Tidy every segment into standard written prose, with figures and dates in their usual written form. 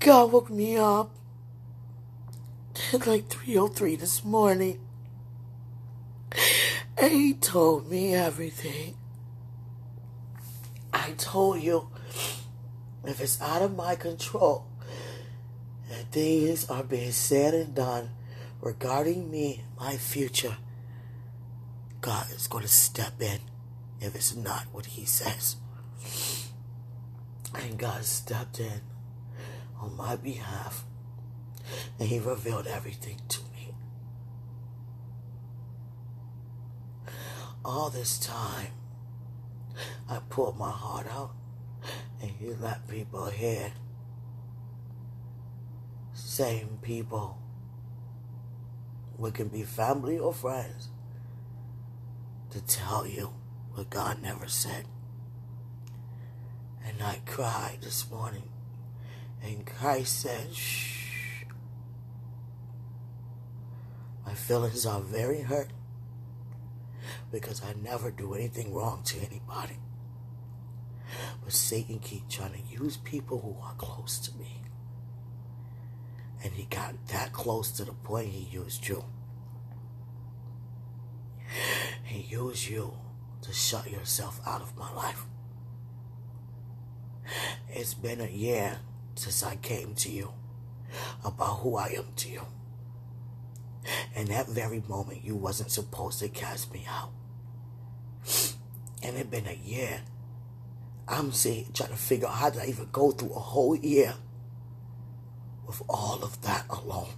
God woke me up at like 3:03 this morning, and he told me everything. I told you, if it's out of my control, and things are being said and done regarding me, my future, God is going to step in if it's not what he says. And God stepped in on my behalf, and he revealed everything to me. All this time, I pulled my heart out, and he let people hear. Same people, we can be family or friends, to tell you what God never said. And I cried this morning, and Christ said, shh. My feelings are very hurt, because I never do anything wrong to anybody. But Satan keeps trying to use people who are close to me. And he got that close to the point he used you. He used you to shut yourself out of my life. It's been a year since I came to you about who I am to you. And that very moment, you wasn't supposed to cast me out. And it's been a year. I'm trying to figure out how did I even go through a whole year with all of that alone.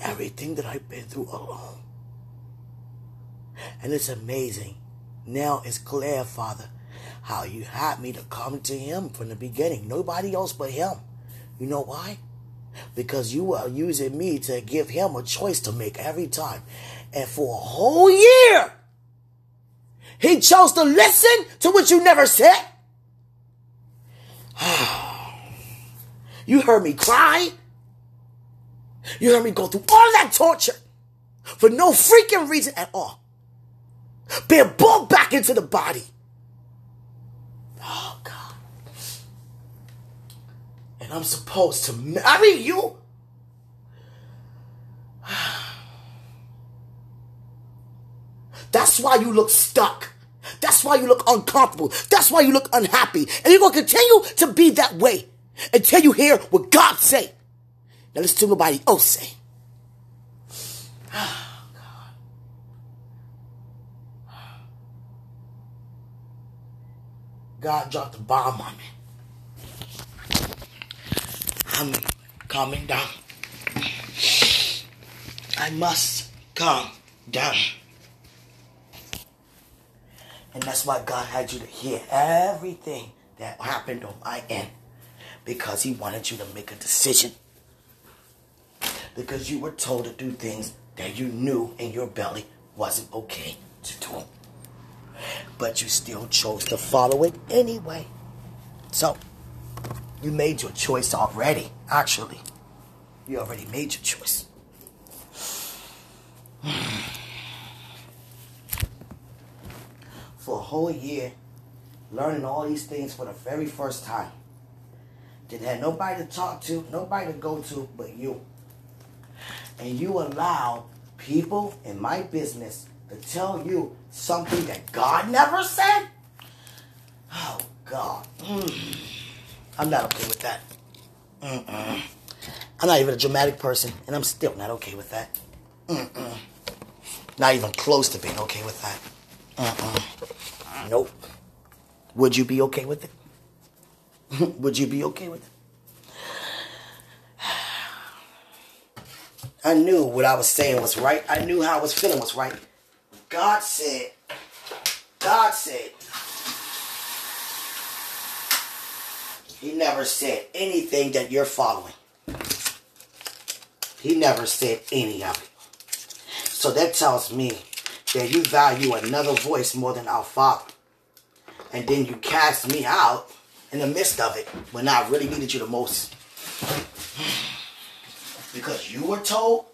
Everything that I've been through alone. And it's amazing. Now it's clear, Father, how you had me to come to him from the beginning. Nobody else but him. You know why? Because you are using me to give him a choice to make every time. And for a whole year, he chose to listen to what you never said. You heard me cry. You heard me go through all that torture for no freaking reason at all. Being pulled back into the body. Oh, God. And I'm supposed to marry you? That's why you look stuck. That's why you look uncomfortable. That's why you look unhappy. And you're going to continue to be that way until you hear what God say. Now listen to nobody else say. Oh, God. God dropped a bomb on me. I'm calming down. I must calm down. And that's why God had you to hear everything that happened on my end. Because he wanted you to make a decision. Because you were told to do things that you knew in your belly wasn't okay to do. But you still chose to follow it anyway. So, you made your choice already, actually. You already made your choice. For a whole year, learning all these things for the very first time. Didn't have nobody to talk to, nobody to go to but you. And you allowed people in my business to tell you something that God never said? Oh, God. I'm not okay with that. I'm not even a dramatic person, and I'm still not okay with that. Not even close to being okay with that. Nope. Would you be okay with it? Would you be okay with it? I knew what I was saying was right. I knew how I was feeling was right. God said, he never said anything that you're following. He never said any of it. So that tells me that you value another voice more than our Father. And then you cast me out in the midst of it when I really needed you the most. Because you were told?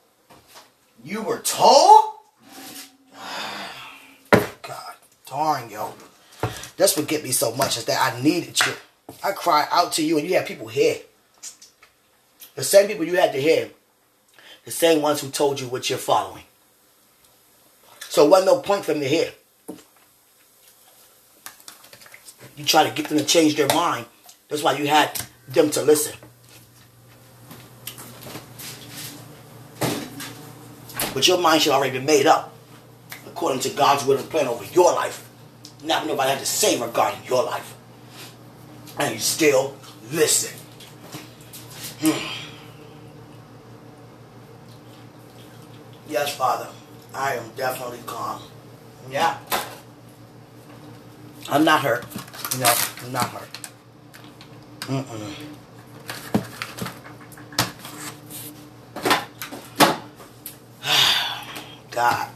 God darn, yo. That's what get me so much is that I needed you. I cry out to you, and you have people here. The same people you had to hear, the same ones who told you what you're following. So it wasn't no point for them to hear. You try to get them to change their mind. That's why you had them to listen. But your mind should already be made up according to God's will and plan over your life. Not nobody had to say regarding your life. And you still listen. Yes, Father, I am definitely calm. Yeah. I'm not hurt. No, I'm not hurt. God.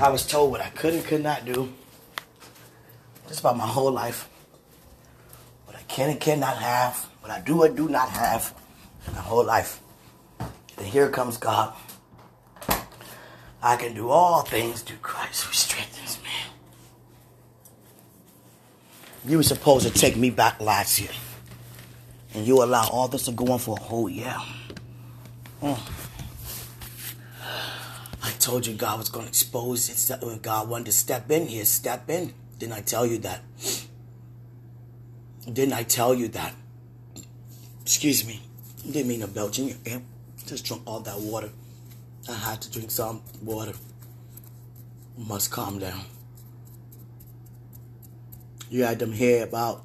I was told what I could and could not do just about my whole life. What I can and cannot have, what I do and do not have my whole life. Then here comes God. I can do all things through Christ who strengthens me. You were supposed to take me back last year. And you allow all this to go on for a whole year. I told you God was going to expose it when God wanted to step in here. Step in. Didn't I tell you that? Didn't I tell you that? Excuse me. Didn't mean to belch in your ear. Just drunk all that water. I had to drink some water. Must calm down. You had them hear about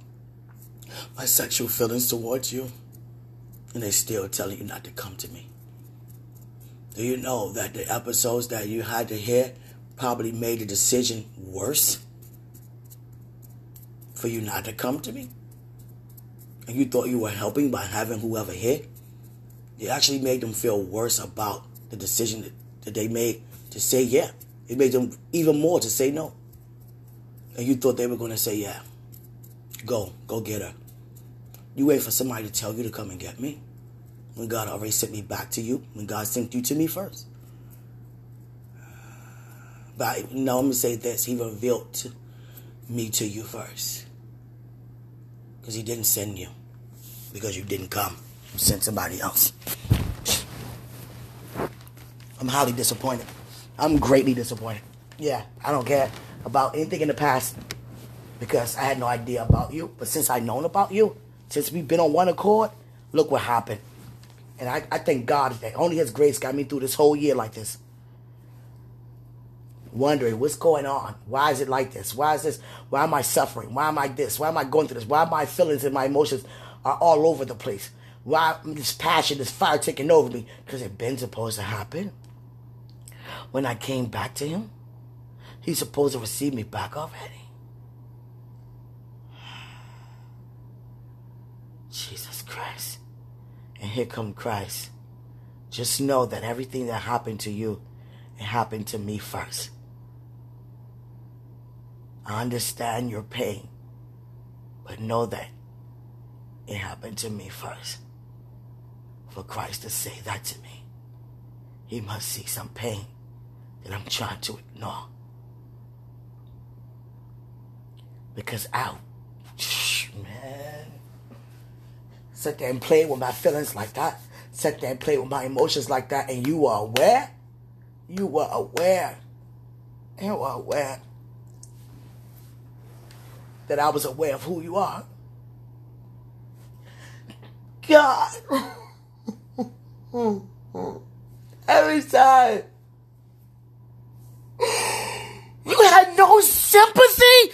my sexual feelings towards you, and they still telling you not to come to me. Do you know that the episodes that you had to hear probably made the decision worse for you not to come to me? And you thought you were helping by having whoever here? It actually made them feel worse about the decision that they made to say yeah. It made them even more to say no. And you thought they were going to say yeah. Go get her. You wait for somebody to tell you to come and get me. When God already sent me back to you. When God sent you to me first. But no, I'm going to say this. He revealed me to you first. Because he didn't send you. Because you didn't come. He sent somebody else. I'm highly disappointed. I'm greatly disappointed. Yeah, I don't care about anything in the past. Because I had no idea about you. But since I've known about you. Since we've been on one accord. Look what happened. And I thank God that only his grace got me through this whole year like this. Wondering what's going on. Why is it like this? Why is this? Why am I suffering? Why am I this? Why am I going through this? Why my feelings and my emotions are all over the place? Why this passion, this fire taking over me? Because it been supposed to happen. When I came back to him, he's supposed to receive me back already. Jesus Christ. And here come Christ. Just know that everything that happened to you, it happened to me first. I understand your pain, but know that it happened to me first. For Christ to say that to me, he must see some pain that I'm trying to ignore. Because man. Sit there and play with my feelings like that. Sit there and play with my emotions like that. And you were aware? You were aware. You were aware. That I was aware of who you are. God. Every time. You had no sympathy.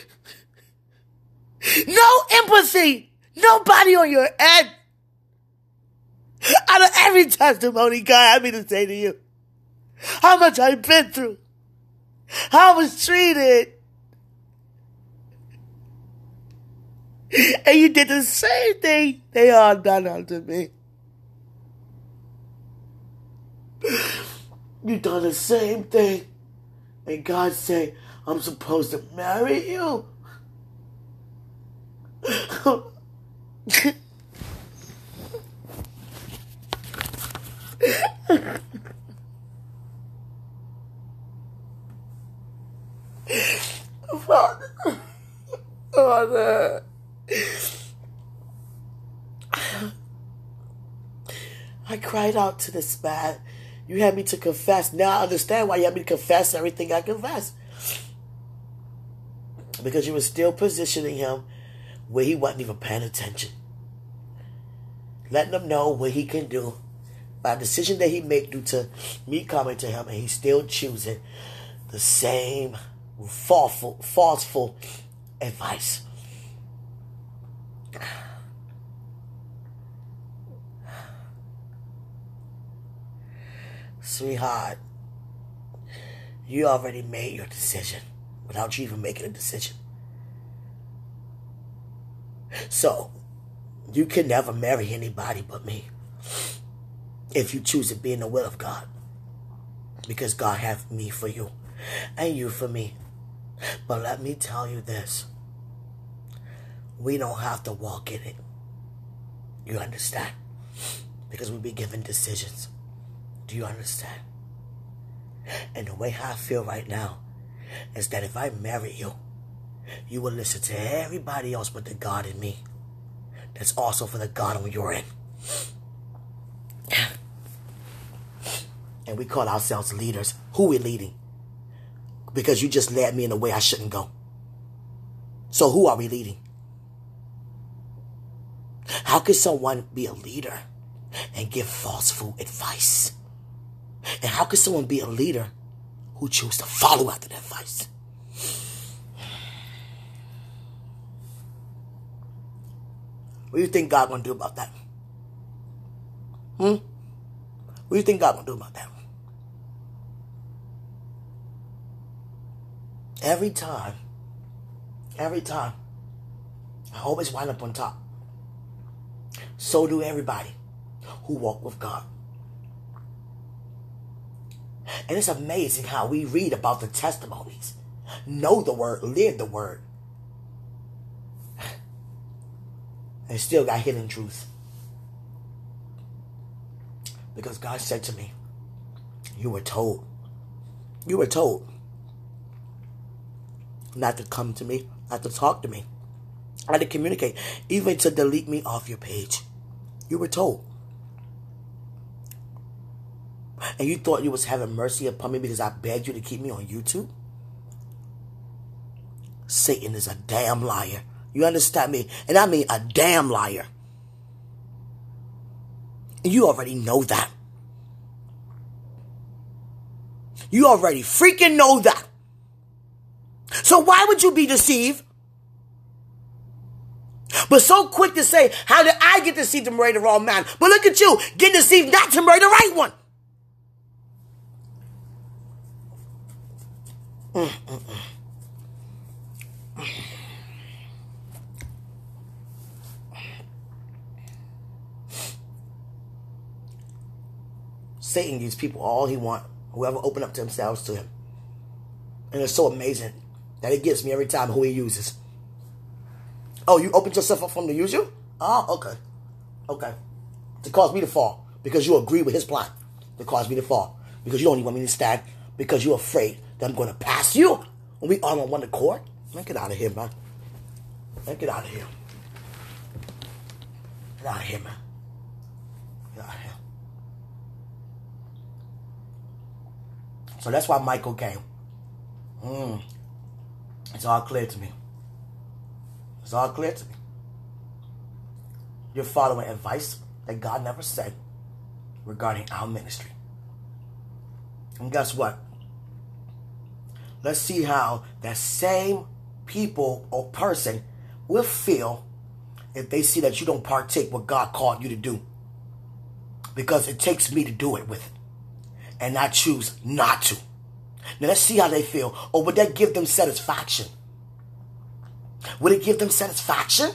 No empathy. Nobody on your end. Out of every testimony, God, I mean to say to you, how much I've been through, how I was treated, and you did the same thing they all done unto me. You done the same thing, and God said, I'm supposed to marry you. Father, I cried out to this man. You had me to confess. Now I understand why you had me to confess everything I confessed. Because you were still positioning him where he wasn't even paying attention. Letting him know what he can do by a decision that he made due to me coming to him, and he's still choosing the same falseful advice. Sweetheart, you already made your decision without you even making a decision. So, you can never marry anybody but me if you choose to be in the will of God. Because God has me for you and you for me. But let me tell you this. We don't have to walk in it. You understand? Because we'll be given decisions. Do you understand? And the way I feel right now is that if I marry you, you will listen to everybody else but the God in me. That's also for the God on your end. And we call ourselves leaders. Who we leading? Because you just led me in a way I shouldn't go. So who are we leading? How can someone be a leader and give falseful advice? And how can someone be a leader who chooses to follow after that advice? What do you think God gonna do about that? What do you think God gonna do about that? Every time, I always wind up on top. So do everybody who walk with God. And it's amazing how we read about the testimonies, know the word, live the word, and still got hidden truth. Because God said to me, you were told not to come to me, not to talk to me, not to communicate, even to delete me off your page. You were told. And you thought you was having mercy upon me because I begged you to keep me on YouTube? Satan is a damn liar. You understand me? And I mean a damn liar. And you already know that. You already freaking know that. So why would you be deceived? But so quick to say, how did I get deceived to marry the wrong man? But look at you, getting deceived not to marry the right one. Satan gives people all he wants, whoever open up to themselves to him. And it's so amazing that it gets me every time who he uses. Oh, you opened yourself up for him to use you? Oh, okay. Okay. To cause me to fall. Because you agree with his plan. To cause me to fall. Because you don't even want me to stand. Because you're afraid that I'm going to pass you. When we all on one accord. Man, get out of here, man. Man, get out of here. Get out of here, man. Get out of here. So that's why Michael came. It's all clear to me. It's all clear to me. You're following advice that God never said regarding our ministry. And guess what? Let's see how that same people or person will feel if they see that you don't partake what God called you to do. Because it takes me to do it with. And I choose not to. Now let's see how they feel. Or would that give them satisfaction? Would it give them satisfaction?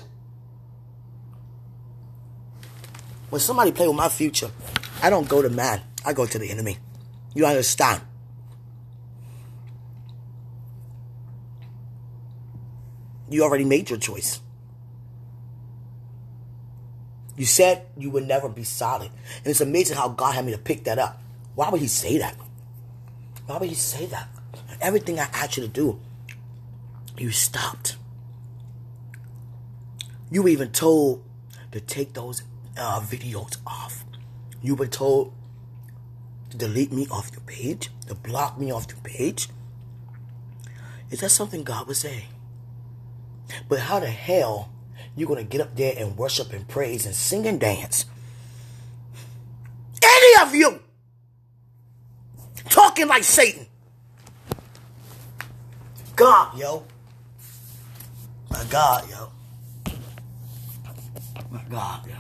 When somebody play with my future, I don't go to man. I go to the enemy. You understand? You already made your choice. You said you would never be solid. And it's amazing how God had me to pick that up. Why would he say that? Why would he say that? Everything I asked you to do, you stopped. You were even told to take those videos off. You were told to delete me off your page, to block me off your page. Is that something God would say? But how the hell you going to get up there and worship and praise and sing and dance? Any of you talking like Satan. God, yo. My God, yo. My God, yo.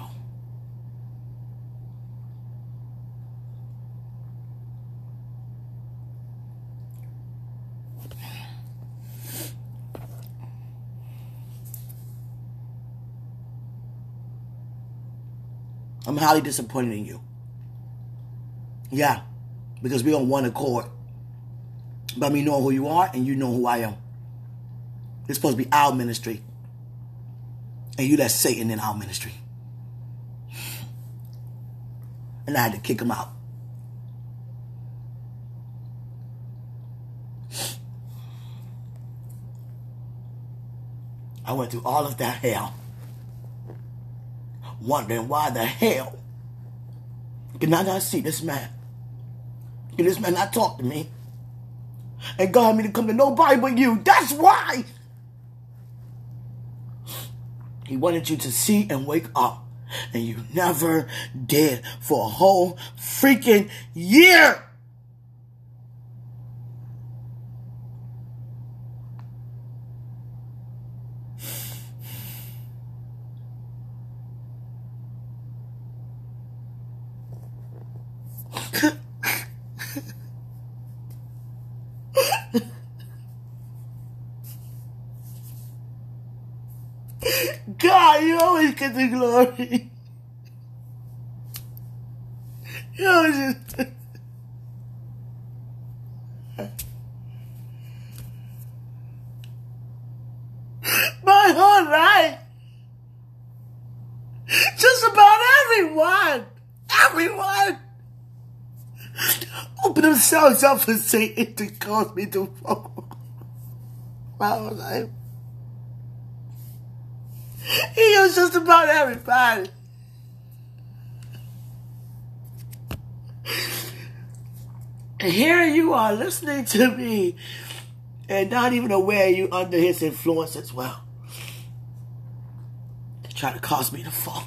I'm highly disappointed in you. Yeah, because we don't want to accord. But we know who you are and you know who I am. It's supposed to be our ministry. And you let Satan in our ministry. And I had to kick him out. I went through all of that hell, wondering why the hell can I not see this man? Can this man not talk to me? And God had me to come to nobody but you. That's why. He wanted you to see and wake up. And you never did for a whole freaking year. God, you always get the glory. You always just... My whole life. Just about everyone open themselves up for Satan to cause me to fall. My whole life. He was just about everybody. And here you are listening to me and not even aware you're under his influence as well. They try to cause me to fall.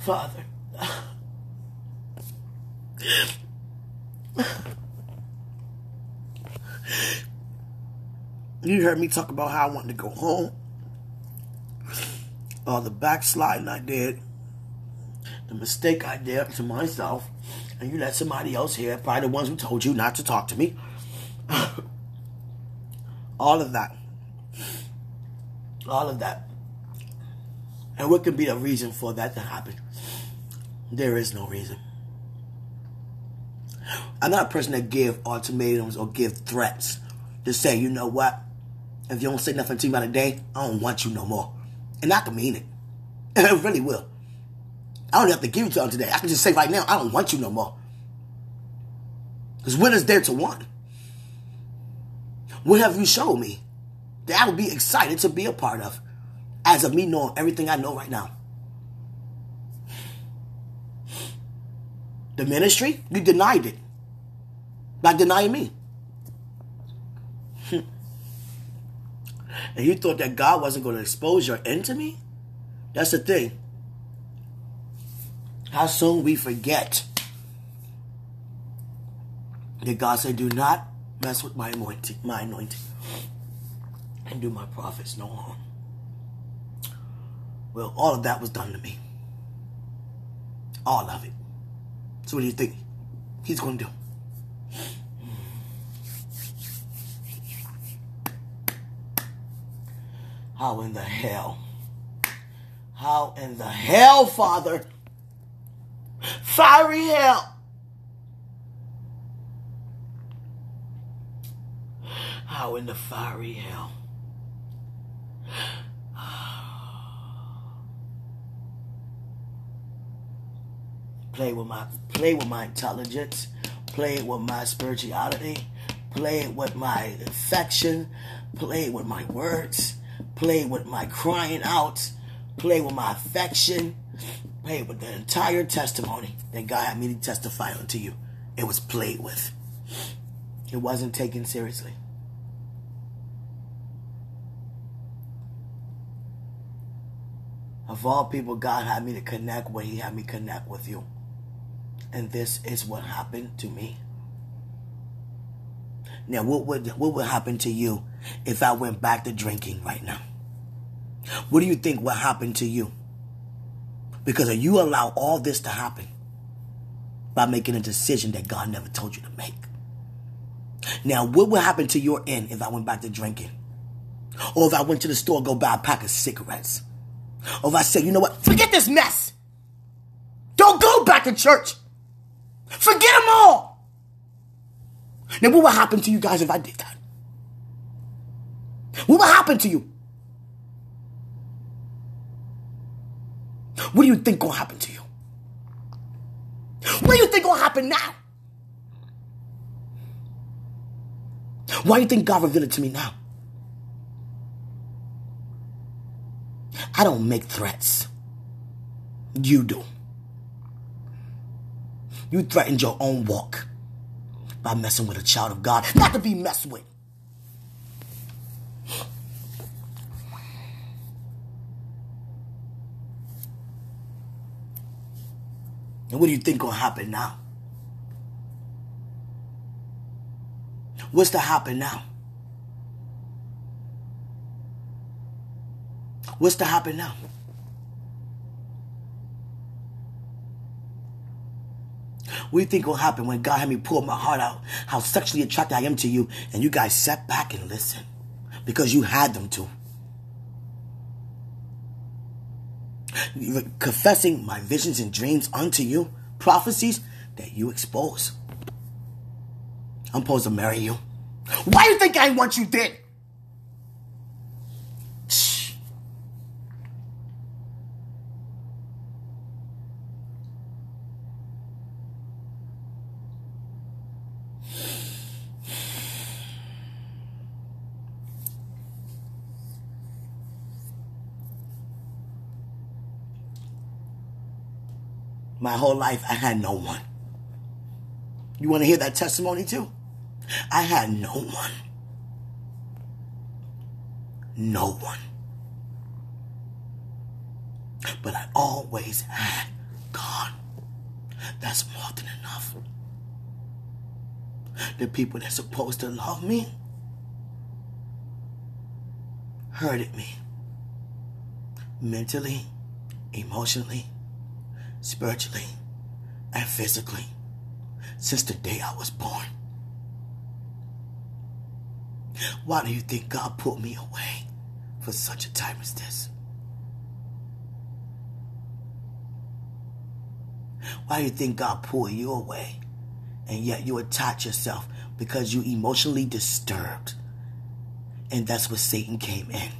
Father. You heard me talk about how I wanted to go home. The backsliding I did. The mistake I did to myself. And you let somebody else hear. Probably the ones who told you not to talk to me. All of that. All of that. And what could be the reason for that to happen? There is no reason. I'm not a person that give ultimatums or give threats. Just say, you know what? If you don't say nothing to me by the day, I don't want you no more. And I can mean it. I really will. I don't have to give you to them today. I can just say right now, I don't want you no more. Because what is there to want? What have you shown me that I would be excited to be a part of? As of me knowing everything I know right now. The ministry, you denied it. By denying me. And you thought that God wasn't going to expose your end to me? That's the thing. How soon we forget that God said, do not mess with my anointing. And do my prophets no harm. Well, all of that was done to me. All of it. So what do you think he's going to do? How in the hell? How in the hell, Father? Fiery hell. How in the fiery hell Play with my intelligence, play with my spirituality, play with my affection, play with my words, play with my crying out, play with my affection, play with the entire testimony that God had me to testify unto you. It was played with. It wasn't taken seriously. Of all people, God had me to connect when He had me connect with you. And this is what happened to me. Now, what would happen to you if I went back to drinking right now? What do you think would happen to you? Because you allow all this to happen by making a decision that God never told you to make. Now, what would happen to your end if I went back to drinking? Or if I went to the store and go buy a pack of cigarettes? Or if I said, you know what, forget this mess. Don't go back to church. Forget them all. Now, what would happen to you guys if I did that? What would happen to you? What do you think gonna happen to you? What do you think gonna happen now? Why do you think God revealed it to me now? I don't make threats. You do. You threatened your own walk by messing with a child of God, not to be messed with. And what do you think gonna happen now? What's to happen now? What's to happen now? What do you think will happen when God had me pull my heart out, how sexually attracted I am to you, and you guys sat back and listened because you had them to? Confessing my visions and dreams unto you, prophecies that you expose. I'm supposed to marry you. Why do you think I want you dead? My whole life, I had no one. You want to hear that testimony too? I had no one. No one. But I always had God. That's more than enough. The people that's supposed to love me hurted me. Mentally, emotionally, spiritually, and physically, since the day I was born. Why do you think God put me away for such a time as this? Why do you think God pulled you away and yet you attach yourself because you emotionally disturbed? And that's where Satan came in,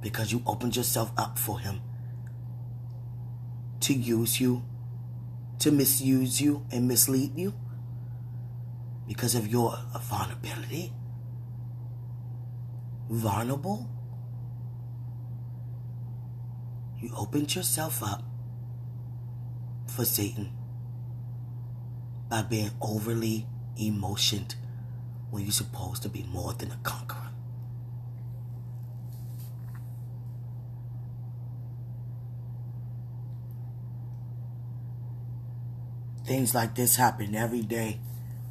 because you opened yourself up for him to use you, to misuse you and mislead you because of your vulnerability. Vulnerable. You opened yourself up for Satan by being overly emotioned when you're supposed to be more than a conqueror. Things like this happen every day,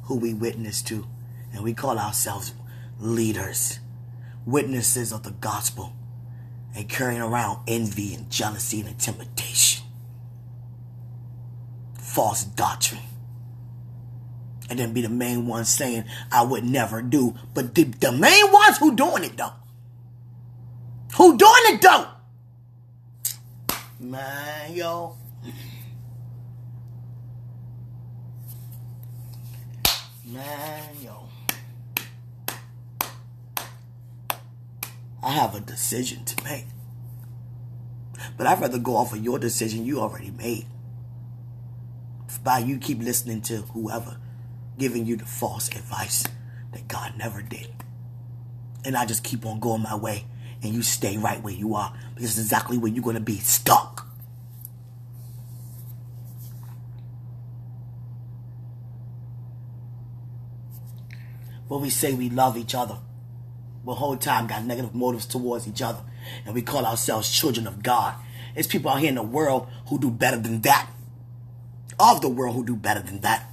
who we witness to, and we call ourselves leaders, witnesses of the gospel, and carrying around envy and jealousy and intimidation, false doctrine, and then be the main ones saying, I would never do, but the main ones who doing it though, man, yo. I have a decision to make. But I'd rather go off of your decision you already made. By you keep listening to whoever giving you the false advice that God never did. And I just keep on going my way and you stay right where you are. Because it's exactly where you're going to be stuck. When we say we love each other, the whole time got negative motives towards each other. And we call ourselves children of God. There's people out here in the world who do better than that. Of the world who do better than that.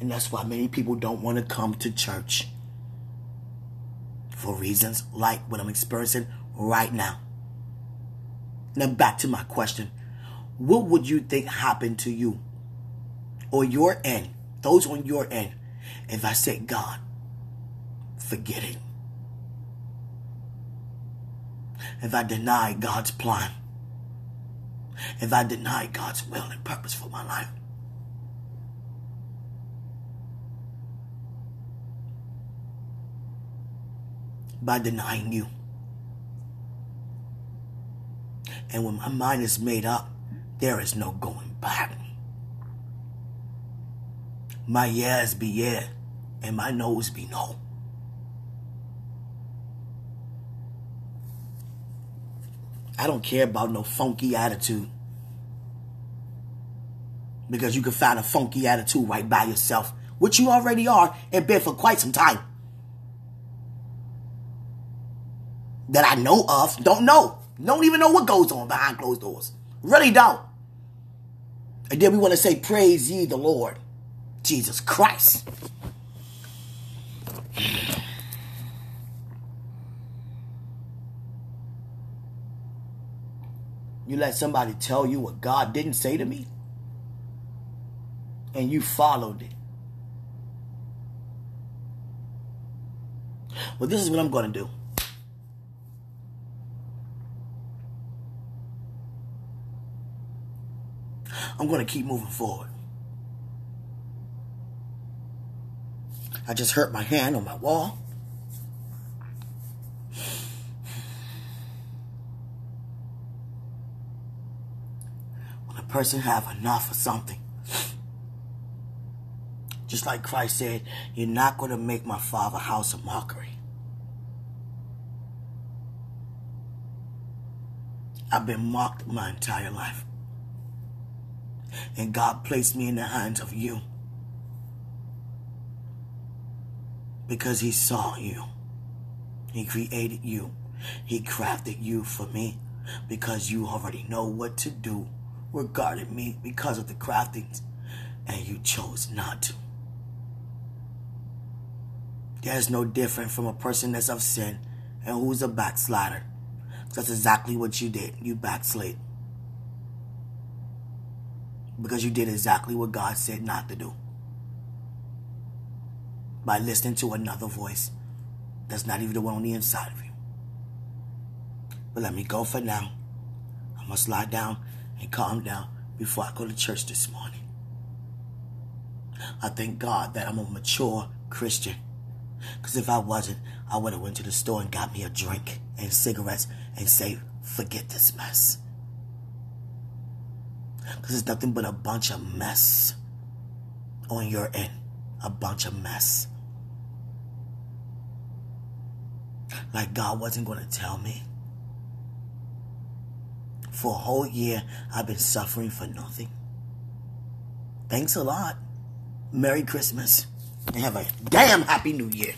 And that's why many people don't want to come to church. For reasons like what I'm experiencing right now. Now back to my question. What would you think happened to you? Or your end? Those on your end. If I said, God, forget it. If I deny God's plan, if I deny God's will and purpose for my life, by denying you. And when my mind is made up, there is no going back. My yes be yes, and my no's be no. I don't care about no funky attitude. Because you can find a funky attitude right by yourself. Which you already are and been for quite some time. That I know of. Don't know. Don't even know what goes on behind closed doors. Really don't. And then we want to say, praise ye the Lord. Jesus Christ. You let somebody tell you what God didn't say to me, and you followed it. Well, this is what I'm going to do. I'm going to keep moving forward. I just hurt my hand on my wall. Person have enough of something. Just like Christ said, you're not going to make my Father's house a mockery. I've been mocked my entire life. And God placed me in the hands of you. Because he saw you. He created you. He crafted you for me. Because you already know what to do. Regarded me because of the craftings, and you chose not to. There's no different from a person that's of sin and who's a backslider. That's exactly what you did. You backslid. Because you did exactly what God said not to do. By listening to another voice that's not even the one on the inside of you. But let me go for now. I must lie down and calm down before I go to church this morning. I thank God that I'm a mature Christian. Because if I wasn't, I would have went to the store and got me a drink and cigarettes and say, forget this mess. Because it's nothing but a bunch of mess on your end. A bunch of mess. Like God wasn't going to tell me. For a whole year, I've been suffering for nothing. Thanks a lot. Merry Christmas. And have a damn happy new year.